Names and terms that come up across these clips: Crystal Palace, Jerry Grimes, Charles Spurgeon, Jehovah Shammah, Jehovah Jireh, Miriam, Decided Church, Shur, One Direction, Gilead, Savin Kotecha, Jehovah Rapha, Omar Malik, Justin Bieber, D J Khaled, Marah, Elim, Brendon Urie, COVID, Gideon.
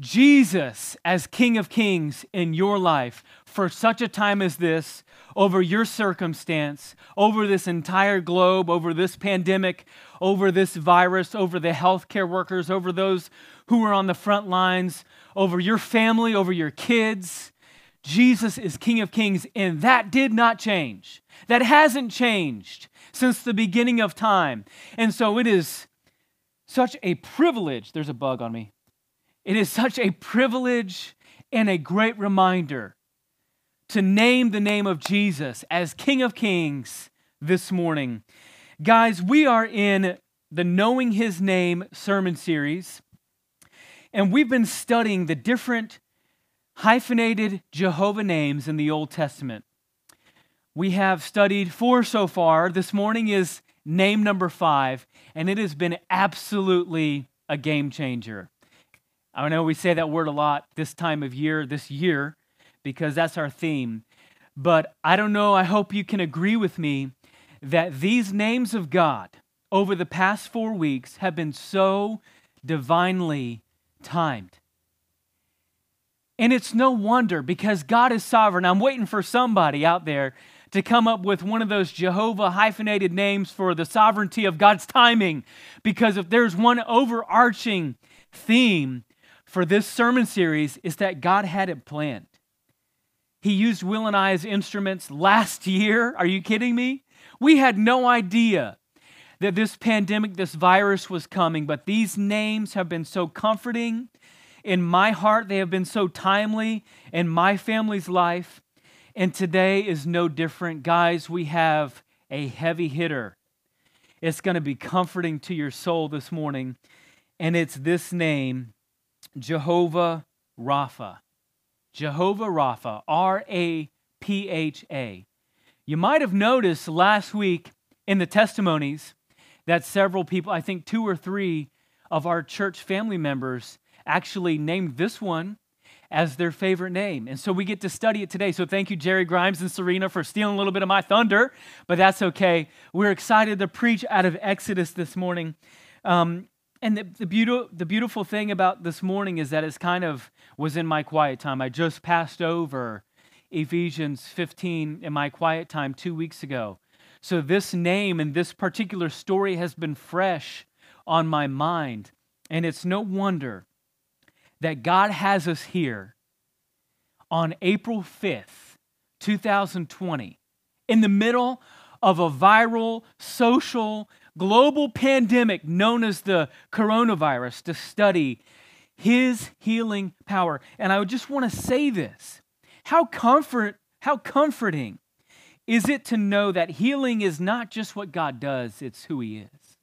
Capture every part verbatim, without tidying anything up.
Jesus as King of Kings in your life for such a time as this, over your circumstance, over this entire globe, over this pandemic, over this virus, over the healthcare workers, over those who are on the front lines, over your family, over your kids. Jesus is King of Kings, and that did not change. That hasn't changed since the beginning of time. And so it is such a privilege. There's a bug on me. It is such a privilege and a great reminder to name the name of Jesus as King of Kings this morning. Guys, we are in the Knowing His Name sermon series, and we've been studying the different hyphenated Jehovah names in the Old Testament. We have studied four so far. This morning is name number five, and it has been absolutely a game changer. I know we say that word a lot this time of year, this year, because that's our theme. But I don't know, I hope you can agree with me that these names of God over the past four weeks have been so divinely timed. And it's no wonder, because God is sovereign. I'm waiting for somebody out there to come up with one of those Jehovah hyphenated names for the sovereignty of God's timing. Because if there's one overarching theme for this sermon series, is that God had it planned. He used Will and I as instruments last year. Are you kidding me? We had no idea that this pandemic, this virus was coming, but these names have been so comforting in my heart. They have been so timely in my family's life, and today is no different. Guys, we have a heavy hitter. It's going to be comforting to your soul this morning, and it's this name, Jehovah Rapha. Jehovah Rapha, R A P H A. You might have noticed last week in the testimonies that several people, I think two or three of our church family members, actually named this one as their favorite name. And so we get to study it today. So thank you, Jerry Grimes and Serena, for stealing a little bit of my thunder, but that's okay. We're excited to preach out of Exodus this morning. Um, And the, the, beautiful, the beautiful thing about this morning is that it's kind of was in my quiet time. I just passed over Ephesians fifteen in my quiet time two weeks ago. So this name and this particular story has been fresh on my mind. And it's no wonder that God has us here on April fifth, two thousand twenty, in the middle of a viral social global pandemic known as the coronavirus, to study his healing power. And I just want to say this. How comfort, how comforting is it to know that healing is not just what God does, it's who he is.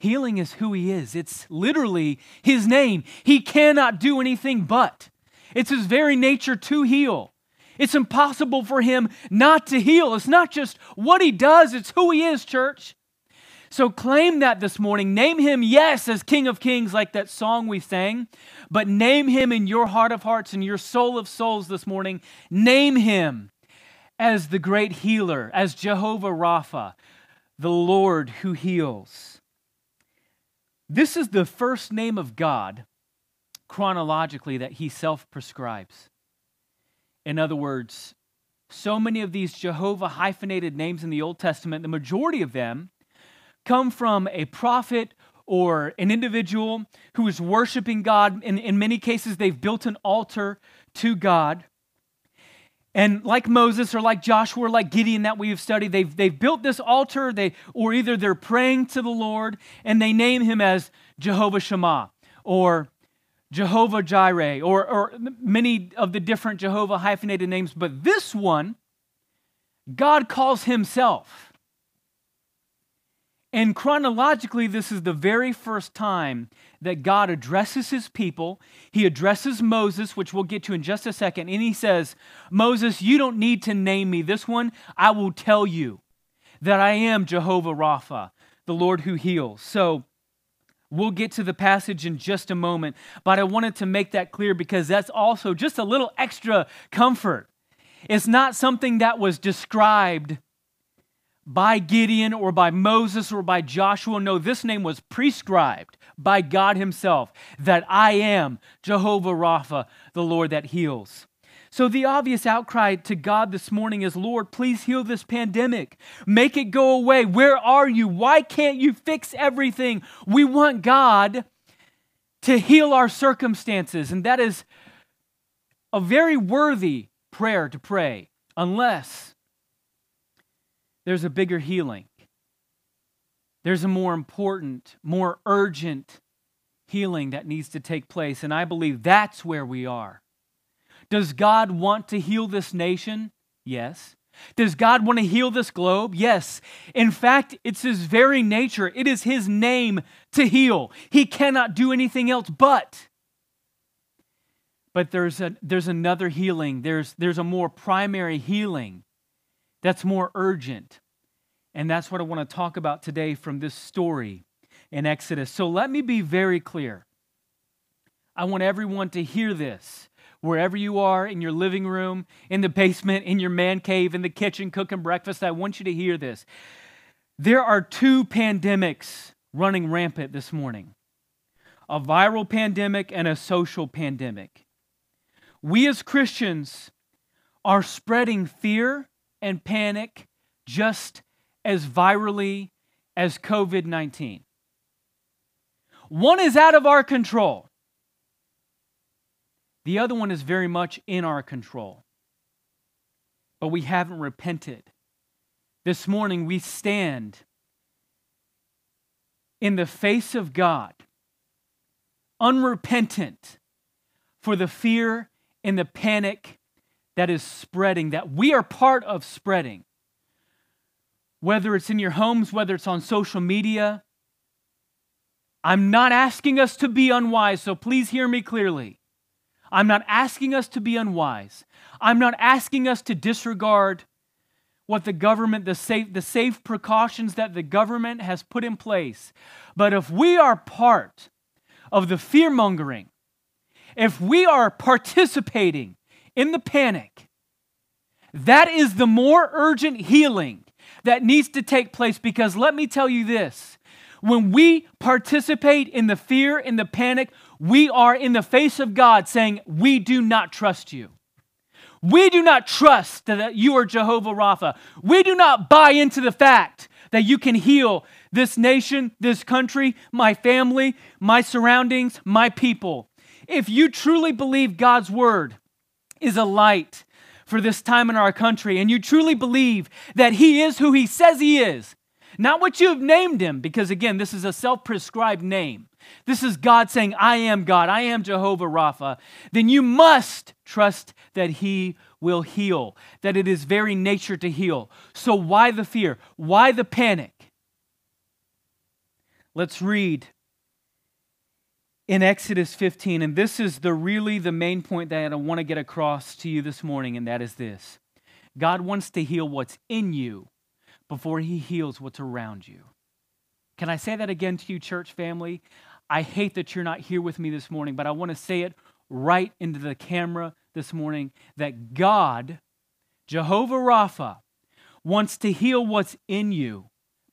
Healing is who he is. It's literally his name. He cannot do anything but. It's his very nature to heal. It's impossible for him not to heal. It's not just what he does, it's who he is, church. So claim that this morning. Name him, yes, as King of Kings, like that song we sang, but name him in your heart of hearts and your soul of souls this morning. Name him as the great healer, as Jehovah Rapha, the Lord who heals. This is the first name of God, chronologically, that he self-prescribes. In other words, so many of these Jehovah hyphenated names in the Old Testament, the majority of them, come from a prophet or an individual who is worshiping God. In, in many cases, they've built an altar to God. And like Moses or like Joshua or like Gideon that we've studied, they've, they've built this altar, they or either they're praying to the Lord, and they name him as Jehovah Shammah or Jehovah Jireh or, or many of the different Jehovah hyphenated names. But this one, God calls himself. And chronologically, this is the very first time that God addresses his people. He addresses Moses, which we'll get to in just a second, and he says, Moses, you don't need to name me. This one, I will tell you that I am Jehovah Rapha, the Lord who heals. So we'll get to the passage in just a moment, but I wanted to make that clear because that's also just a little extra comfort. It's not something that was described by Gideon or by Moses or by Joshua. No, this name was prescribed by God himself, that I am Jehovah Rapha, the Lord that heals. So the obvious outcry to God this morning is, Lord, please heal this pandemic. Make it go away. Where are you? Why can't you fix everything? We want God to heal our circumstances, and that is a very worthy prayer to pray, unless there's a bigger healing. There's a more important, more urgent healing that needs to take place, and I believe that's where we are. Does God want to heal this nation? Yes. Does God want to heal this globe? Yes. In fact, it's his very nature. It is his name to heal. He cannot do anything else but. But there's, a, there's another healing. There's, there's a more primary healing that's more urgent. And that's what I want to talk about today from this story in Exodus. So let me be very clear. I want everyone to hear this. Wherever you are, in your living room, in the basement, in your man cave, in the kitchen, cooking breakfast, I want you to hear this. There are two pandemics running rampant this morning. A viral pandemic and a social pandemic. We as Christians are spreading fear and panic just as virally as COVID nineteen. One is out of our control. The other one is very much in our control. But we haven't repented. This morning we stand in the face of God, unrepentant for the fear and the panic that is spreading, that we are part of spreading. Whether it's in your homes, whether it's on social media, I'm not asking us to be unwise, so please hear me clearly. I'm not asking us to be unwise. I'm not asking us to disregard what the government, the safe, the safe precautions that the government has put in place. But if we are part of the fear-mongering, if we are participating in the panic, that is the more urgent healing that needs to take place, because let me tell you this, when we participate in the fear, in the panic, we are in the face of God saying, we do not trust you. We do not trust that you are Jehovah Rapha. We do not buy into the fact that you can heal this nation, this country, my family, my surroundings, my people. If you truly believe God's word is a light for this time in our country, and you truly believe that he is who he says he is, not what you have named him, because again, this is a self-prescribed name. This is God saying, I am God, I am Jehovah Rapha, then you must trust that he will heal, that it is very nature to heal. So why the fear? Why the panic? Let's read in Exodus fifteen, and this is the really the main point that I want to get across to you this morning, and that is this. God wants to heal what's in you before he heals what's around you. Can I say that again to you, church family? I hate that you're not here with me this morning, but I want to say it right into the camera this morning, that God, Jehovah Rapha, wants to heal what's in you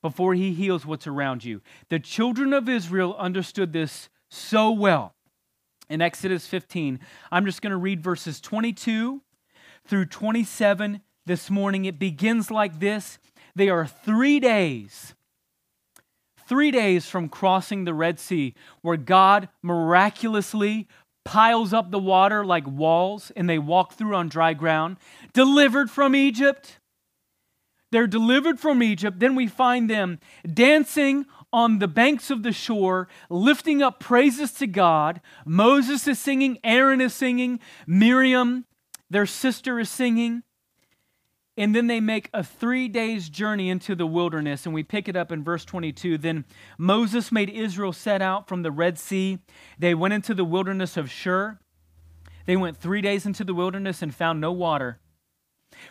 before he heals what's around you. The children of Israel understood this so well. In Exodus fifteen, I'm just going to read verses twenty-two through twenty-seven this morning. It begins like this. They are three days, three days from crossing the Red Sea, where God miraculously piles up the water like walls, and they walk through on dry ground, delivered from Egypt. They're delivered from Egypt. Then we find them dancing on the banks of the shore, lifting up praises to God. Moses is singing, Aaron is singing, Miriam, their sister, is singing. And then they make a three days journey into the wilderness. And we pick it up in verse twenty-two. Then Moses made Israel set out from the Red Sea. They went into the wilderness of Shur. They went three days into the wilderness and found no water.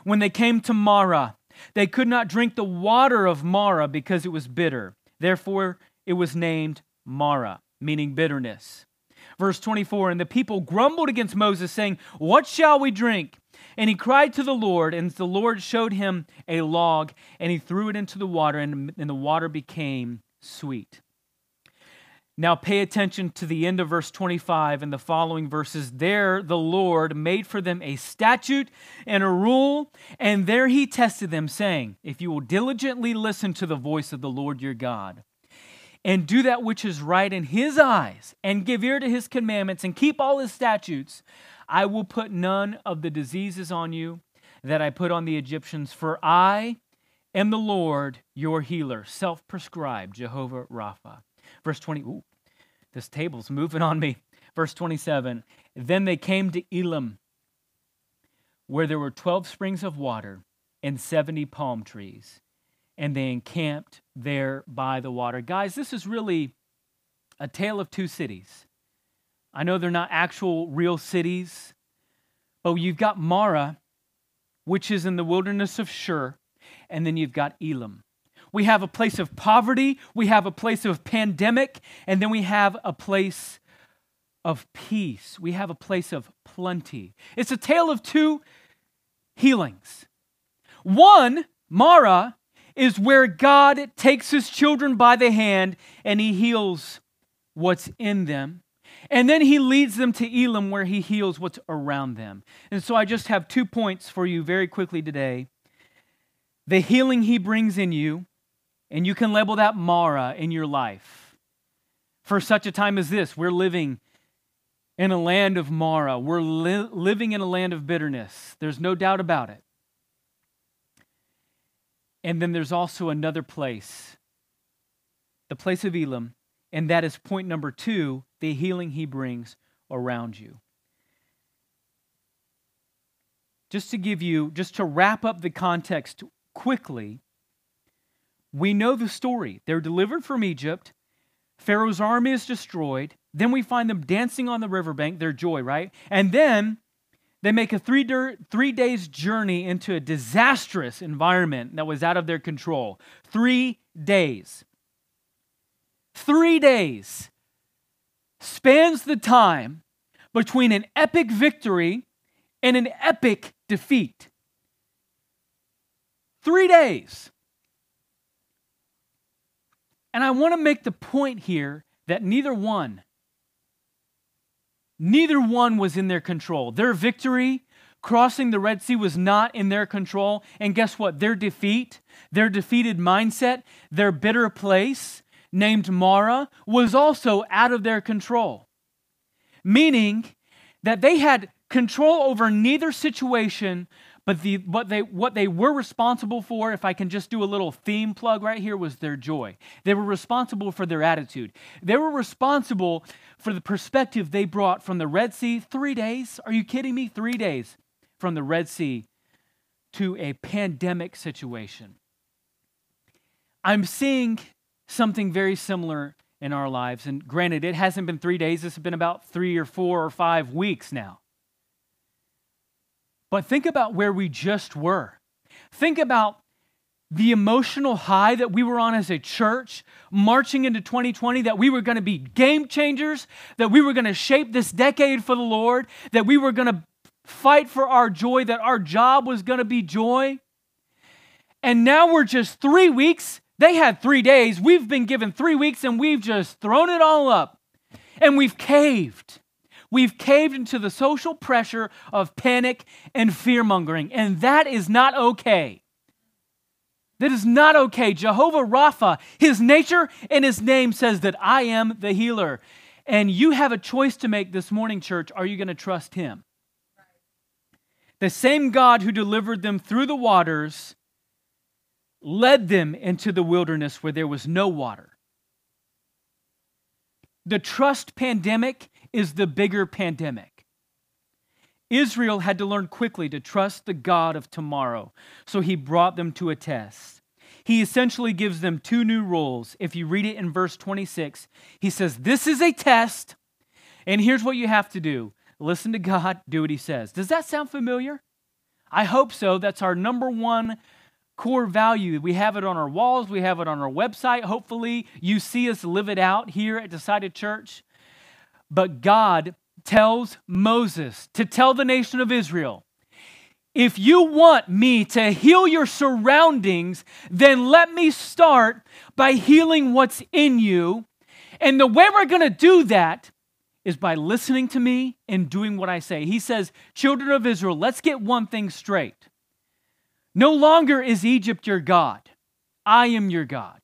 When they came to Marah, they could not drink the water of Marah because it was bitter. Therefore, it was named Marah, meaning bitterness. Verse twenty-four, and the people grumbled against Moses, saying, "What shall we drink?" And he cried to the Lord, and the Lord showed him a log, and he threw it into the water, and, and the water became sweet. Now pay attention to the end of verse twenty-five and the following verses. There the Lord made for them a statute and a rule, and there he tested them, saying, "If you will diligently listen to the voice of the Lord your God, and do that which is right in his eyes, and give ear to his commandments, and keep all his statutes, I will put none of the diseases on you that I put on the Egyptians, for I am the Lord your healer," self-prescribed Jehovah Rapha. Verse twenty, ooh, this table's moving on me. Verse twenty-seven, then they came to Elim, where there were twelve springs of water and seventy palm trees, and they encamped there by the water. Guys, this is really a tale of two cities. I know they're not actual real cities, but you've got Marah, which is in the wilderness of Shur, and then you've got Elim. We have a place of poverty, we have a place of pandemic, and then we have a place of peace. We have a place of plenty. It's a tale of two healings. One, Marah, is where God takes his children by the hand and he heals what's in them. And then he leads them to Elim where he heals what's around them. And so I just have two points for you very quickly today. The healing he brings in you, and you can label that Marah in your life. For such a time as this, we're living in a land of Marah. We're li- living in a land of bitterness. There's no doubt about it. And then there's also another place, the place of Elim, and that is point number two, the healing he brings around you. Just to give you, just to wrap up the context quickly, we know the story. They're delivered from Egypt. Pharaoh's army is destroyed. Then we find them dancing on the riverbank, their joy, right? And then they make a three, der- three days journey into a disastrous environment that was out of their control. Three days. Three days spans the time between an epic victory and an epic defeat. Three days. And I want to make the point here that neither one Neither one was in their control. Their victory, crossing the Red Sea, was not in their control. And guess what? Their defeat, their defeated mindset, their bitter place, named Marah, was also out of their control. Meaning that they had control over neither situation, but the what they what they were responsible for, if I can just do a little theme plug right here, was their joy. They were responsible for their attitude. They were responsible for the perspective they brought from the Red Sea. Three days? Are you kidding me? Three days from the Red Sea to a pandemic situation. I'm seeing something very similar in our lives. And granted, it hasn't been three days. It's been about three or four or five weeks now. But think about where we just were. Think about the emotional high that we were on as a church, marching into twenty twenty, that we were going to be game changers, that we were going to shape this decade for the Lord, that we were going to fight for our joy, that our job was going to be joy. And now we're just three weeks. They had three days. We've been given three weeks, and we've just thrown it all up. And we've caved. We've caved into the social pressure of panic and fear-mongering, and that is not okay. That is not okay. Jehovah Rapha, his nature and his name says that I am the healer. And you have a choice to make this morning, church. Are you going to trust him? The same God who delivered them through the waters led them into the wilderness where there was no water. The trust pandemic is the bigger pandemic. Israel had to learn quickly to trust the God of tomorrow, so he brought them to a test. He essentially gives them two new rules. If you read it in verse twenty-six, he says, this is a test, and here's what you have to do. Listen to God, do what he says. Does that sound familiar? I hope so. That's our number one core value. We have it on our walls. We have it on our website. Hopefully, you see us live it out here at Decided Church. But God tells Moses to tell the nation of Israel, if you want me to heal your surroundings, then let me start by healing what's in you. And the way we're going to do that is by listening to me and doing what I say. He says, children of Israel, let's get one thing straight. No longer is Egypt your God. I am your God.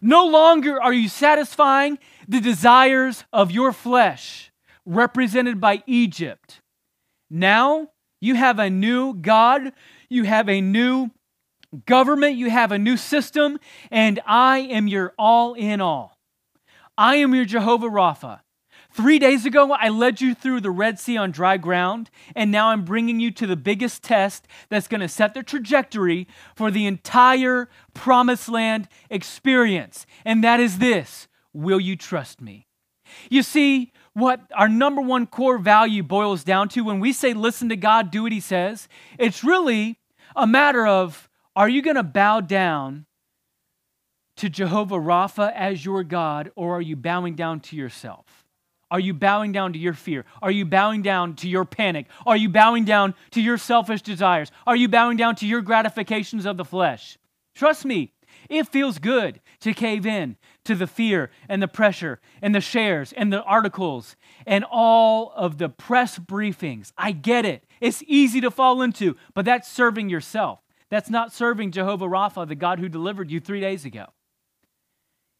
No longer are you satisfying the desires of your flesh, represented by Egypt. Now you have a new God, you have a new government, you have a new system, and I am your all in all. I am your Jehovah Rapha. Three days ago, I led you through the Red Sea on dry ground, and now I'm bringing you to the biggest test that's going to set the trajectory for the entire Promised Land experience, and that is this: will you trust me? You see, what our number one core value boils down to when we say listen to God, do what he says, it's really a matter of, are you going to bow down to Jehovah Rapha as your God, or are you bowing down to yourself? Are you bowing down to your fear? Are you bowing down to your panic? Are you bowing down to your selfish desires? Are you bowing down to your gratifications of the flesh? Trust me, it feels good to cave in to the fear and the pressure and the shares and the articles and all of the press briefings. I get it. It's easy to fall into, but that's serving yourself. That's not serving Jehovah Rapha, the God who delivered you three days ago.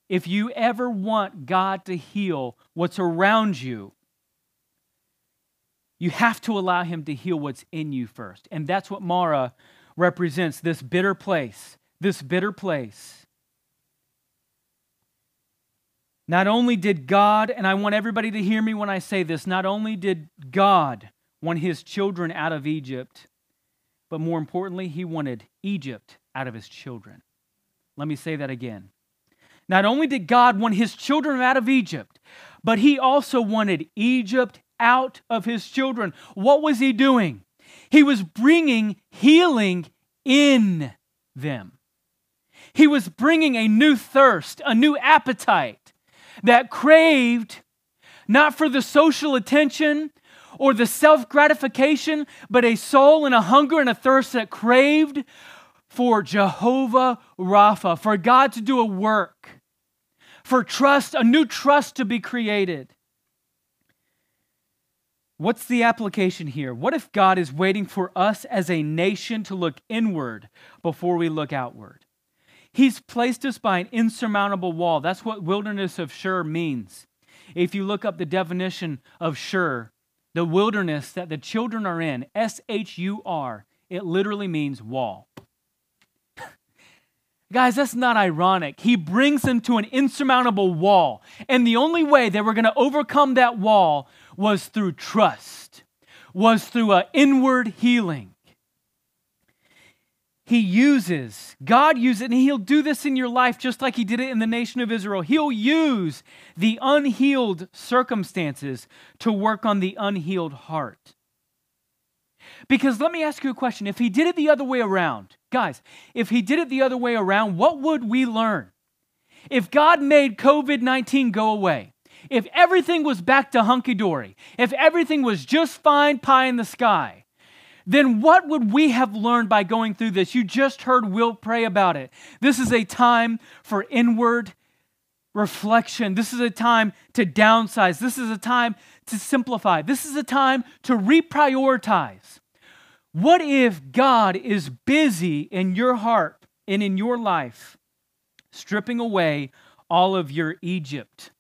If you ever want God to heal what's around you, you have to allow him to heal what's in you first. And that's what Mara represents, this bitter place, this bitter place. Not only did God, and I want everybody to hear me when I say this, not only did God want his children out of Egypt, but more importantly, he wanted Egypt out of his children. Let me say that again. Not only did God want his children out of Egypt, but he also wanted Egypt out of his children. What was he doing? He was bringing healing in them. He was bringing a new thirst, a new appetite that craved not for the social attention or the self-gratification, but a soul and a hunger and a thirst that craved for Jehovah Rapha, for God to do a work, for trust, a new trust to be created. What's the application here? What if God is waiting for us as a nation to look inward before we look outward? He's placed us by an insurmountable wall. That's what wilderness of Shur means. If you look up the definition of Shur, the wilderness that the children are in, S H U R, it literally means wall. Guys, that's not ironic. He brings them to an insurmountable wall. And the only way they were going to overcome that wall was through trust, was through an inward healing. He uses, God uses, and he'll do this in your life just like he did it in the nation of Israel. He'll use the unhealed circumstances to work on the unhealed heart. Because let me ask you a question. If he did it the other way around, guys, if he did it the other way around, what would we learn? If God made COVID nineteen go away, if everything was back to hunky-dory, if everything was just fine, pie in the sky, then what would we have learned by going through this? You just heard Will pray about it. This is a time for inward reflection. This is a time to downsize. This is a time to simplify. This is a time to reprioritize. What if God is busy in your heart and in your life, stripping away all of your Egypt?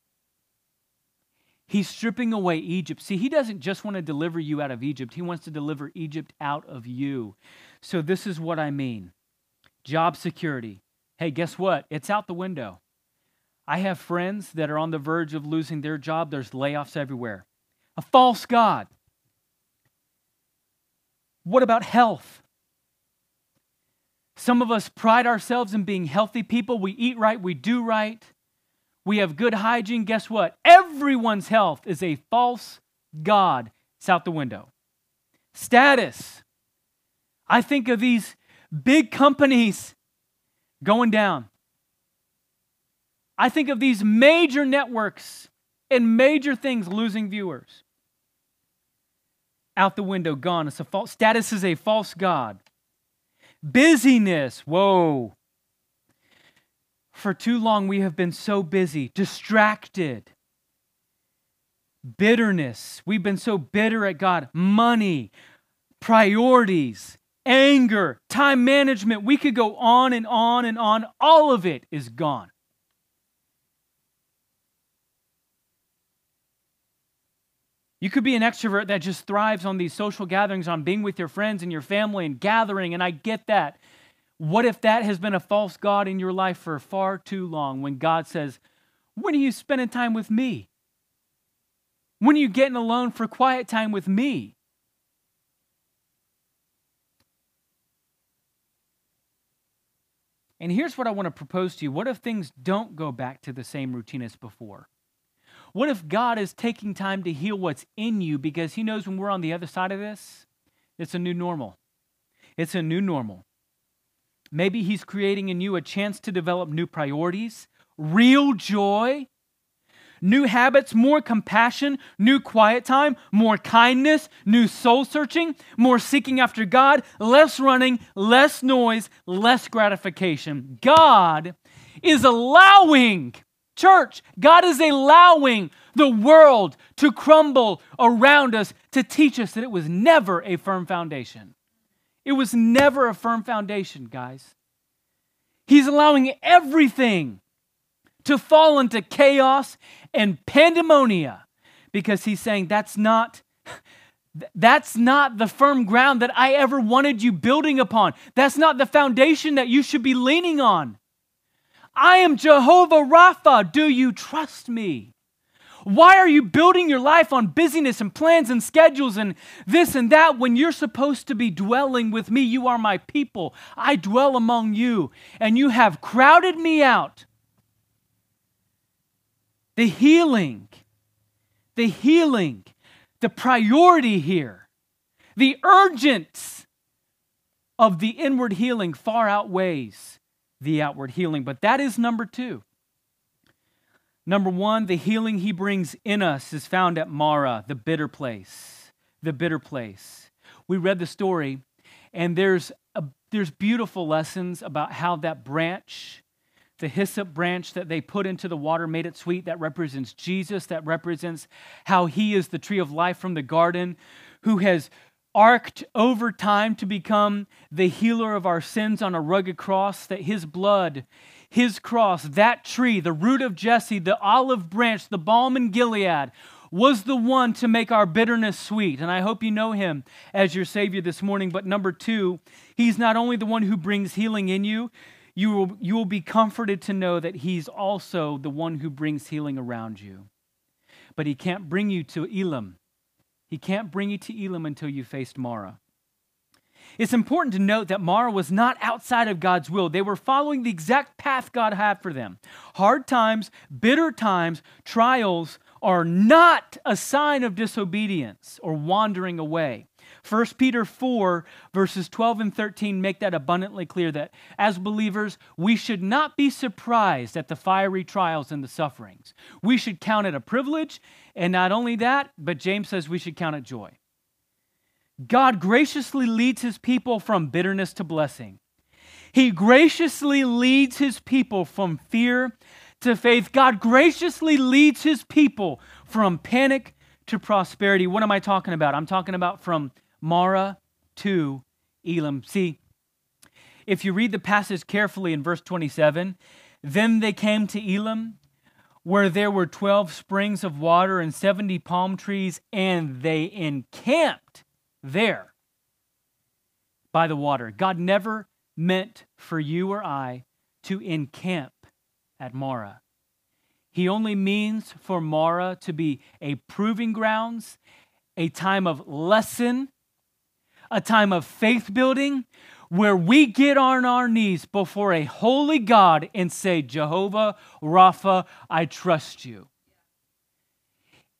He's stripping away Egypt. See, he doesn't just want to deliver you out of Egypt. He wants to deliver Egypt out of you. So this is what I mean. Job security. Hey, guess what? It's out the window. I have friends that are on the verge of losing their job. There's layoffs everywhere. A false God. What about health? Some of us pride ourselves in being healthy people. We eat right, we do right, we have good hygiene. Guess what? Everyone's health is a false god. It's out the window. Status. I think of these big companies going down. I think of these major networks and major things losing viewers. Out the window, gone. It's a false status is a false god. Busyness. Whoa. For too long, we have been so busy, distracted. Bitterness. We've been so bitter at God. Money, priorities, anger, time management. We could go on and on and on. All of it is gone. You could be an extrovert that just thrives on these social gatherings, on being with your friends and your family and gathering, and I get that. What if that has been a false god in your life for far too long, when God says, when are you spending time with me? When are you getting alone for quiet time with me? And here's what I want to propose to you. What if things don't go back to the same routine as before? What if God is taking time to heal what's in you, because he knows when we're on the other side of this, it's a new normal. It's a new normal. Maybe he's creating in you a chance to develop new priorities, real joy, new habits, more compassion, new quiet time, more kindness, new soul searching, more seeking after God, less running, less noise, less gratification. God is allowing, church, God is allowing the world to crumble around us to teach us that it was never a firm foundation. It was never a firm foundation, guys. He's allowing everything to fall into chaos and pandemonium, because he's saying that's not, that's not the firm ground that I ever wanted you building upon. That's not the foundation that you should be leaning on. I am Jehovah Rapha. Do you trust me? Why are you building your life on busyness and plans and schedules and this and that when you're supposed to be dwelling with me? You are my people. I dwell among you, and you have crowded me out. The healing, the healing, the priority here, the urgency of the inward healing far outweighs the outward healing. But that is number two. Number one, the healing he brings in us is found at Marah, the bitter place, the bitter place. We read the story, and there's, a, there's beautiful lessons about how that branch, the hyssop branch that they put into the water, made it sweet. That represents Jesus. That represents how he is the tree of life from the garden, who has arced over time to become the healer of our sins on a rugged cross, that his blood, his cross, that tree, the root of Jesse, the olive branch, the balm in Gilead, was the one to make our bitterness sweet. And I hope you know him as your Savior this morning. But number two, he's not only the one who brings healing in you, you will, you will be comforted to know that he's also the one who brings healing around you. But he can't bring you to Elim. He can't bring you to Elim until you faced Marah. It's important to note that Marah was not outside of God's will. They were following the exact path God had for them. Hard times, bitter times, trials are not a sign of disobedience or wandering away. First Peter four, verses twelve and thirteen make that abundantly clear, that as believers, we should not be surprised at the fiery trials and the sufferings. We should count it a privilege, and not only that, but James says we should count it joy. God graciously leads his people from bitterness to blessing. He graciously leads his people from fear to faith. God graciously leads his people from panic to prosperity. What am I talking about? I'm talking about from Marah to Elim. See, if you read the passage carefully in verse twenty-seven, then they came to Elim, where there were twelve springs of water and seventy palm trees, and they encamped there by the water. God never meant for you or I to encamp at Marah. He only means for Marah to be a proving grounds, a time of lesson, a time of faith building where we get on our knees before a holy God and say, Jehovah Rapha, I trust you.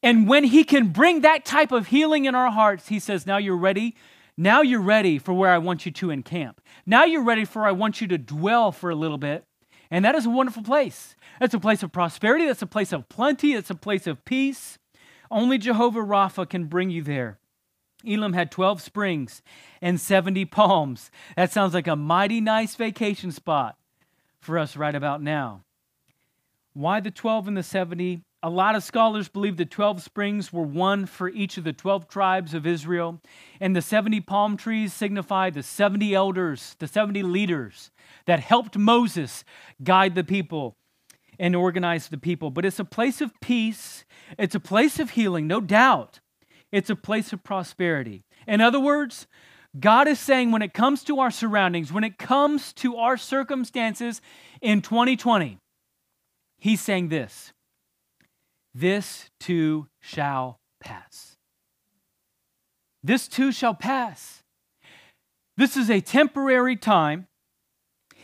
And when he can bring that type of healing in our hearts, he says, now you're ready. Now you're ready for where I want you to encamp. Now you're ready for where I want you to dwell for a little bit. And that is a wonderful place. That's a place of prosperity. That's a place of plenty. That's a place of peace. Only Jehovah Rapha can bring you there. Elam had twelve springs and seventy palms. That sounds like a mighty nice vacation spot for us right about now. Why the twelve and the seventy? A lot of scholars believe the twelve springs were one for each of the twelve tribes of Israel, and the seventy palm trees signify the seventy elders, the seventy leaders that helped Moses guide the people and organize the people. But it's a place of peace. It's a place of healing, no doubt. It's a place of prosperity. In other words, God is saying when it comes to our surroundings, when it comes to our circumstances in twenty twenty, he's saying this. This too shall pass. This too shall pass. This is a temporary time.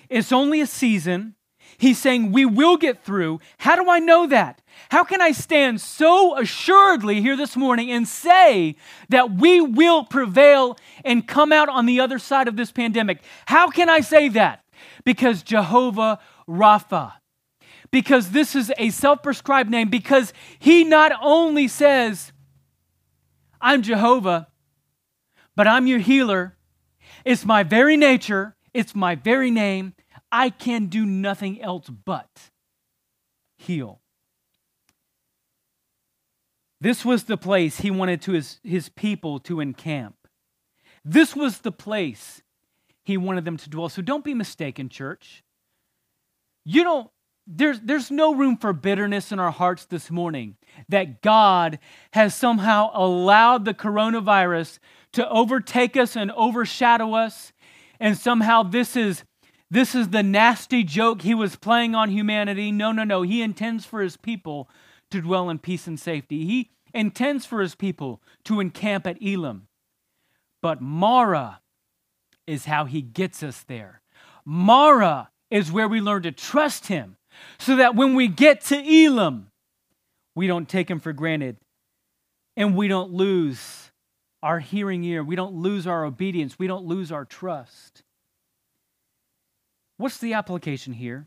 It's only a season. He's saying we will get through. How do I know that? How can I stand so assuredly here this morning and say that we will prevail and come out on the other side of this pandemic? How can I say that? Because Jehovah Rapha. Because this is a self-prescribed name, because he not only says, I'm Jehovah, but I'm your healer. It's my very nature. It's my very name. I can do nothing else but heal. This was the place he wanted to his, his people to encamp. This was the place he wanted them to dwell. So don't be mistaken, church. You don't, There's, there's no room for bitterness in our hearts this morning that God has somehow allowed the coronavirus to overtake us and overshadow us, and somehow this is, this is the nasty joke he was playing on humanity. No, no, no. He intends for his people to dwell in peace and safety. He intends for his people to encamp at Elam. But Marah is how he gets us there. Marah is where we learn to trust him, so that when we get to Elam, we don't take him for granted and we don't lose our hearing ear. We don't lose our obedience. We don't lose our trust. What's the application here?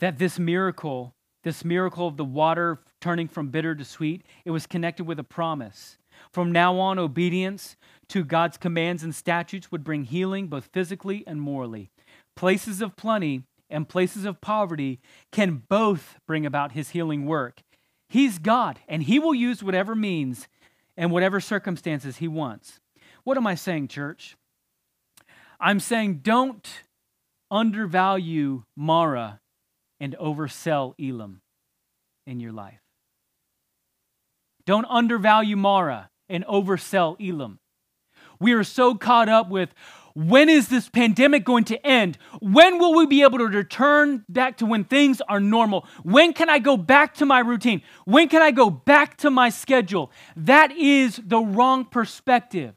That this miracle, this miracle of the water turning from bitter to sweet, it was connected with a promise. From now on, obedience to God's commands and statutes would bring healing both physically and morally. Places of plenty and places of poverty can both bring about his healing work. He's God, and he will use whatever means and whatever circumstances he wants. What am I saying, church? I'm saying don't undervalue Marah and oversell Elam in your life. Don't undervalue Marah and oversell Elam. We are so caught up with, when is this pandemic going to end? When will we be able to return back to when things are normal? When can I go back to my routine? When can I go back to my schedule? That is the wrong perspective.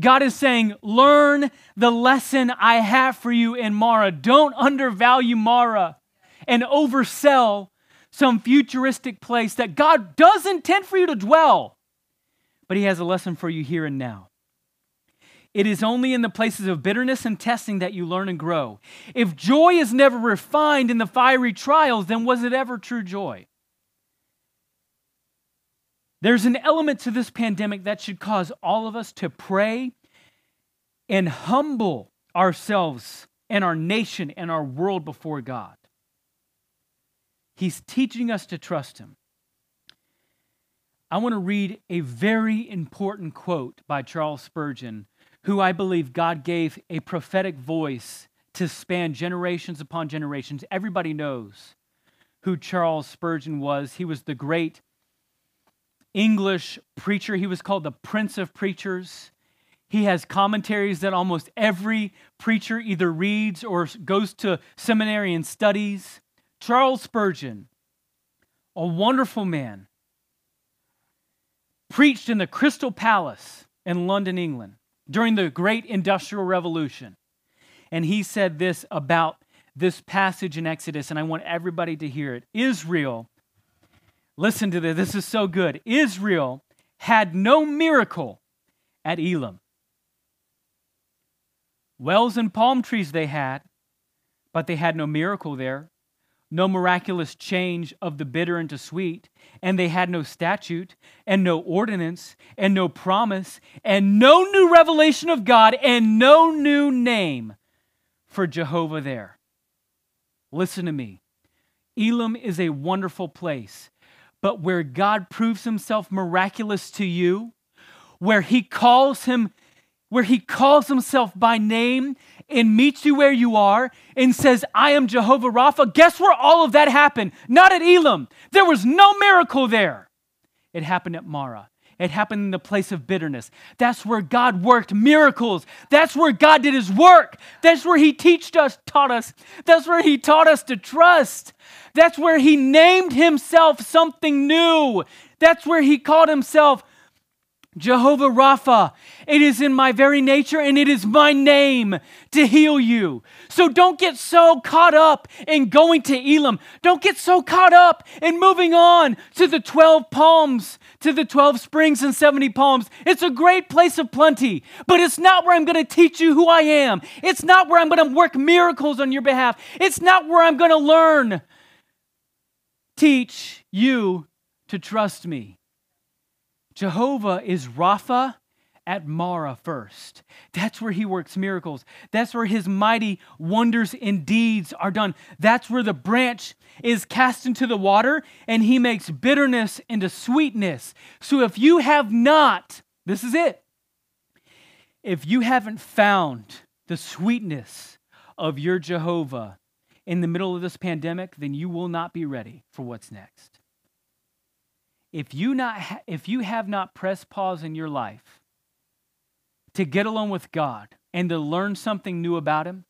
God is saying, learn the lesson I have for you in Marah. Don't undervalue Marah and oversell some futuristic place that God does intend for you to dwell, but he has a lesson for you here and now. It is only in the places of bitterness and testing that you learn and grow. If joy is never refined in the fiery trials, then was it ever true joy? There's an element to this pandemic that should cause all of us to pray and humble ourselves and our nation and our world before God. He's teaching us to trust him. I want to read a very important quote by Charles Spurgeon, who I believe God gave a prophetic voice to span generations upon generations. Everybody knows who Charles Spurgeon was. He was the great English preacher. He was called the Prince of Preachers. He has commentaries that almost every preacher either reads or goes to seminary and studies. Charles Spurgeon, a wonderful man, preached in the Crystal Palace in London, England. during the Great Industrial Revolution. And he said this about this passage in Exodus, and I want everybody to hear it. Israel, listen to this, this is so good. Israel had no miracle at Elim. Wells and palm trees they had, but they had no miracle there, no miraculous change of the bitter into sweet, and they had no statute, and no ordinance, and no promise, and no new revelation of God, and no new name for Jehovah there. Listen to me. Elim is a wonderful place, but where God proves himself miraculous to you, where he calls him where he calls himself by name and meets you where you are and says, I am Jehovah Rapha. Guess where all of that happened? Not at Elim. There was no miracle there. It happened at Marah. It happened in the place of bitterness. That's where God worked miracles. That's where God did his work. That's where he teached us, taught us. That's where he taught us to trust. That's where he named himself something new. That's where he called himself Jehovah Rapha. It is in my very nature and it is my name to heal you. So don't get so caught up in going to Elim. Don't get so caught up in moving on to the twelve palms, to the twelve springs and seventy palms. It's a great place of plenty, but it's not where I'm going to teach you who I am. It's not where I'm going to work miracles on your behalf. It's not where I'm going to learn, teach you to trust me. Jehovah is Rapha at Marah first. That's where he works miracles. That's where his mighty wonders and deeds are done. That's where the branch is cast into the water and he makes bitterness into sweetness. So if you have not, this is it, if you haven't found the sweetness of your Jehovah in the middle of this pandemic, then you will not be ready for what's next. If you, not ha- if you have not pressed pause in your life to get alone with God and to learn something new about him,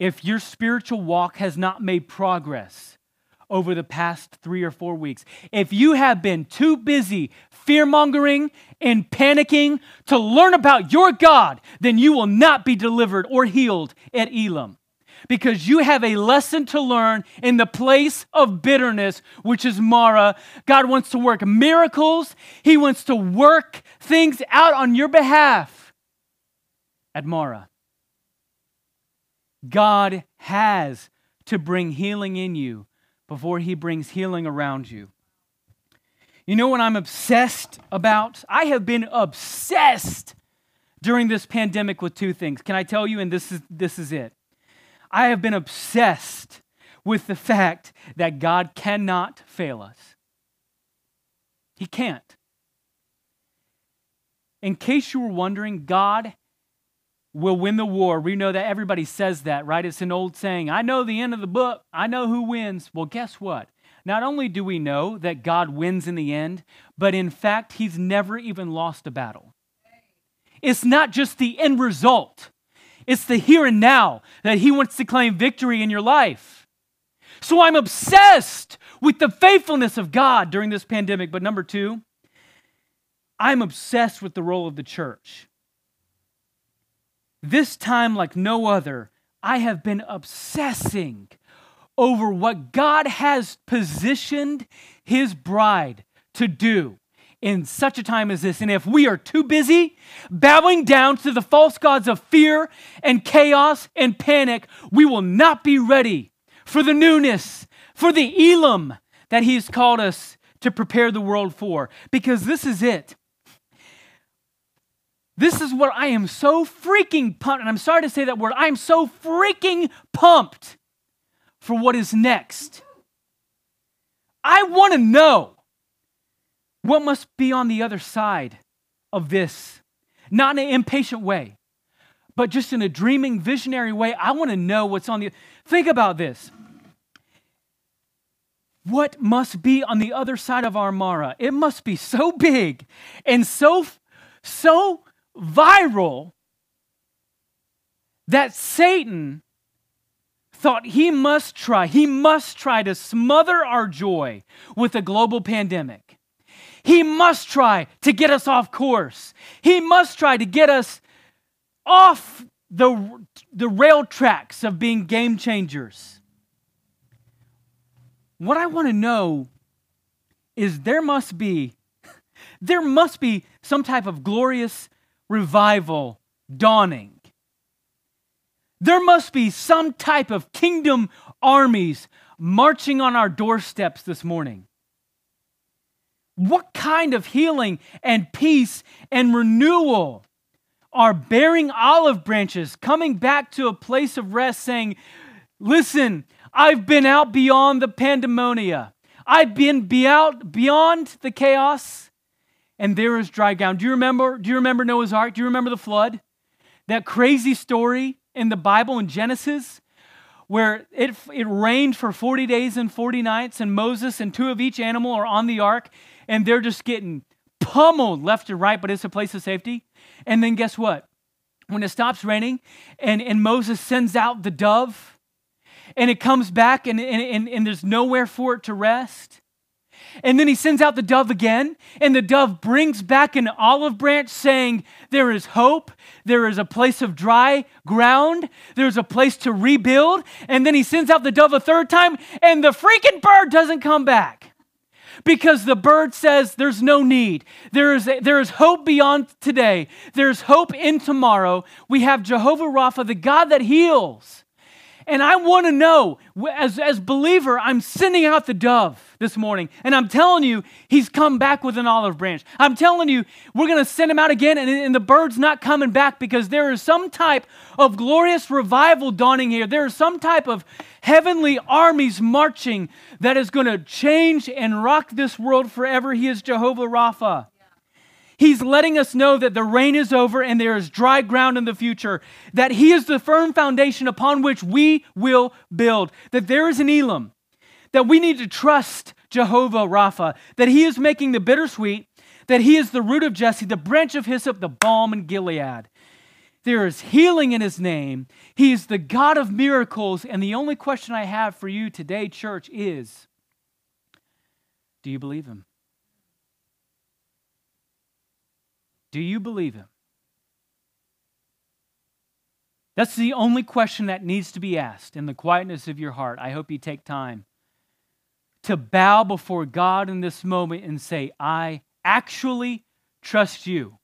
if your spiritual walk has not made progress over the past three or four weeks, if you have been too busy fear-mongering and panicking to learn about your God, then you will not be delivered or healed at Elim. Because you have a lesson to learn in the place of bitterness, which is Marah. God wants to work miracles. He wants to work things out on your behalf at Marah. God has to bring healing in you before he brings healing around you. You know what I'm obsessed about? I have been obsessed during this pandemic with two things. Can I tell you? And this is this is it. I have been obsessed with the fact that God cannot fail us. He can't. In case you were wondering, God will win the war. We know that everybody says that, right? It's an old saying, I know the end of the book. I know who wins. Well, guess what? Not only do we know that God wins in the end, but in fact, he's never even lost a battle. It's not just the end result. It's the here and now that he wants to claim victory in your life. So I'm obsessed with the faithfulness of God during this pandemic. But number two, I'm obsessed with the role of the church. This time, like no other, I have been obsessing over what God has positioned his bride to do in such a time as this. And if we are too busy bowing down to the false gods of fear and chaos and panic, we will not be ready for the newness, for the Elim that he's called us to prepare the world for. Because this is it. This is what I am so freaking pumped, and I'm sorry to say that word, I am so freaking pumped for what is next. I want to know what must be on the other side of this, not in an impatient way, but just in a dreaming, visionary way. I want to know what's on the, think about this. What must be on the other side of our Marah? It must be so big and so, so viral that Satan thought he must try, he must try to smother our joy with a global pandemic. He must try to get us off course. He must try to get us off the, the rail tracks of being game changers. What I want to know is there must be, there must be some type of glorious revival dawning. There must be some type of kingdom armies marching on our doorsteps this morning. What kind of healing and peace and renewal are bearing olive branches, coming back to a place of rest saying, listen, I've been out beyond the pandemonia. I've been be out beyond the chaos, and there is dry ground. Do you remember, do you remember Noah's Ark? Do you remember the flood? That crazy story in the Bible in Genesis where it, it rained for forty days and forty nights, and Moses and two of each animal are on the ark, and they're just getting pummeled left and right, but it's a place of safety. And then guess what? When it stops raining and, and Moses sends out the dove, and it comes back and, and, and there's nowhere for it to rest. And then he sends out the dove again, and the dove brings back an olive branch saying, there is hope, there is a place of dry ground, there's a place to rebuild. And then he sends out the dove a third time, and the freaking bird doesn't come back. Because the bird says there's no need. There is, a, there is hope beyond today. There's hope in tomorrow. We have Jehovah Rapha, the God that heals. And I want to know, as, as believer, I'm sending out the dove this morning, and I'm telling you, he's come back with an olive branch. I'm telling you, we're going to send him out again, and, and the bird's not coming back because there is some type of glorious revival dawning here. There is some type of heavenly armies marching that is going to change and rock this world forever. He is Jehovah Rapha. He's letting us know that the rain is over and there is dry ground in the future, that he is the firm foundation upon which we will build, that there is an Elam, that we need to trust Jehovah Rapha, that he is making the bittersweet, that he is the root of Jesse, the branch of hyssop, the balm in Gilead. There is healing in his name. He is the God of miracles. And the only question I have for you today, church, is, do you believe him? Do you believe him? That's the only question that needs to be asked in the quietness of your heart. I hope you take time to bow before God in this moment and say, I actually trust you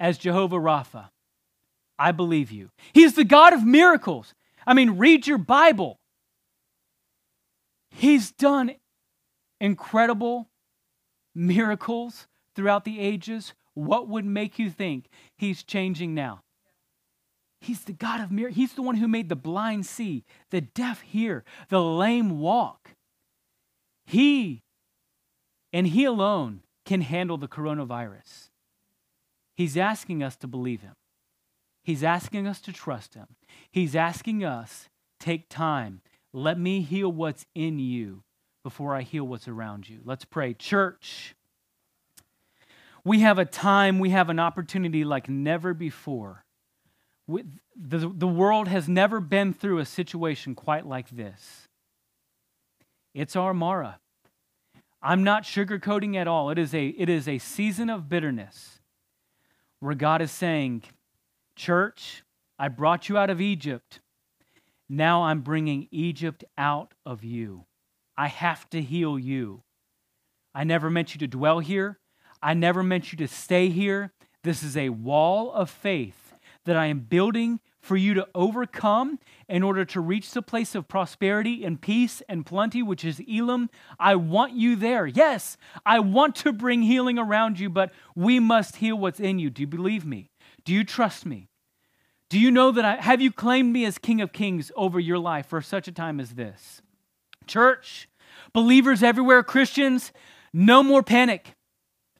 as Jehovah Rapha. I believe you. He's the God of miracles. I mean, read your Bible. He's done incredible miracles throughout the ages. What would make you think he's changing now? He's the God of miracles. He's the one who made the blind see, the deaf hear, the lame walk. He, and he alone, can handle the coronavirus. He's asking us to believe him. He's asking us to trust him. He's asking us, take time. Let me heal what's in you before I heal what's around you. Let's pray. Church, we have a time, we have an opportunity like never before. We, the, the world has never been through a situation quite like this. It's our Mara. I'm not sugarcoating at all. It is a, it is a season of bitterness where God is saying, church, I brought you out of Egypt. Now I'm bringing Egypt out of you. I have to heal you. I never meant you to dwell here. I never meant you to stay here. This is a wall of faith that I am building for you to overcome in order to reach the place of prosperity and peace and plenty, which is Elam. I want you there. Yes, I want to bring healing around you, but we must heal what's in you. Do you believe me? Do you trust me? Do you know that I, have you claimed me as King of Kings over your life for such a time as this? Church, believers everywhere, Christians, no more panic.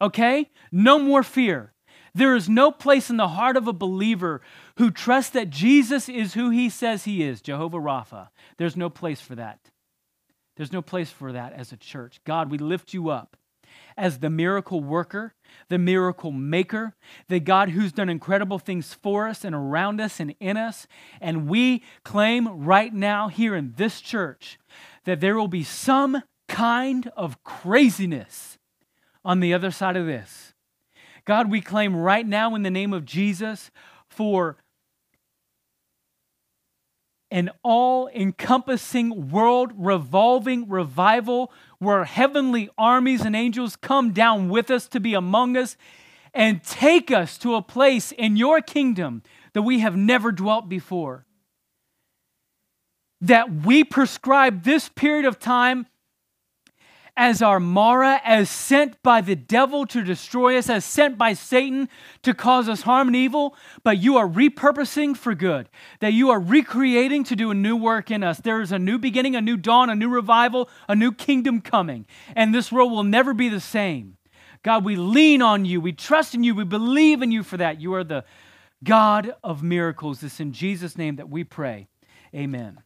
Okay? No more fear. There is no place in the heart of a believer who trusts that Jesus is who he says he is, Jehovah Rapha. There's no place for that. There's no place for that as a church. God, we lift you up as the miracle worker, the miracle maker, the God who's done incredible things for us and around us and in us. And we claim right now here in this church that there will be some kind of craziness on the other side of this. God, we claim right now in the name of Jesus for an all-encompassing, world-revolving revival where heavenly armies and angels come down with us to be among us and take us to a place in your kingdom that we have never dwelt before. That we prescribe this period of time as our Mara, as sent by the devil to destroy us, as sent by Satan to cause us harm and evil, but you are repurposing for good, that you are recreating to do a new work in us. There is a new beginning, a new dawn, a new revival, a new kingdom coming, and this world will never be the same. God, we lean on you, we trust in you, we believe in you for that. You are the God of miracles. It's in Jesus' name that we pray. Amen.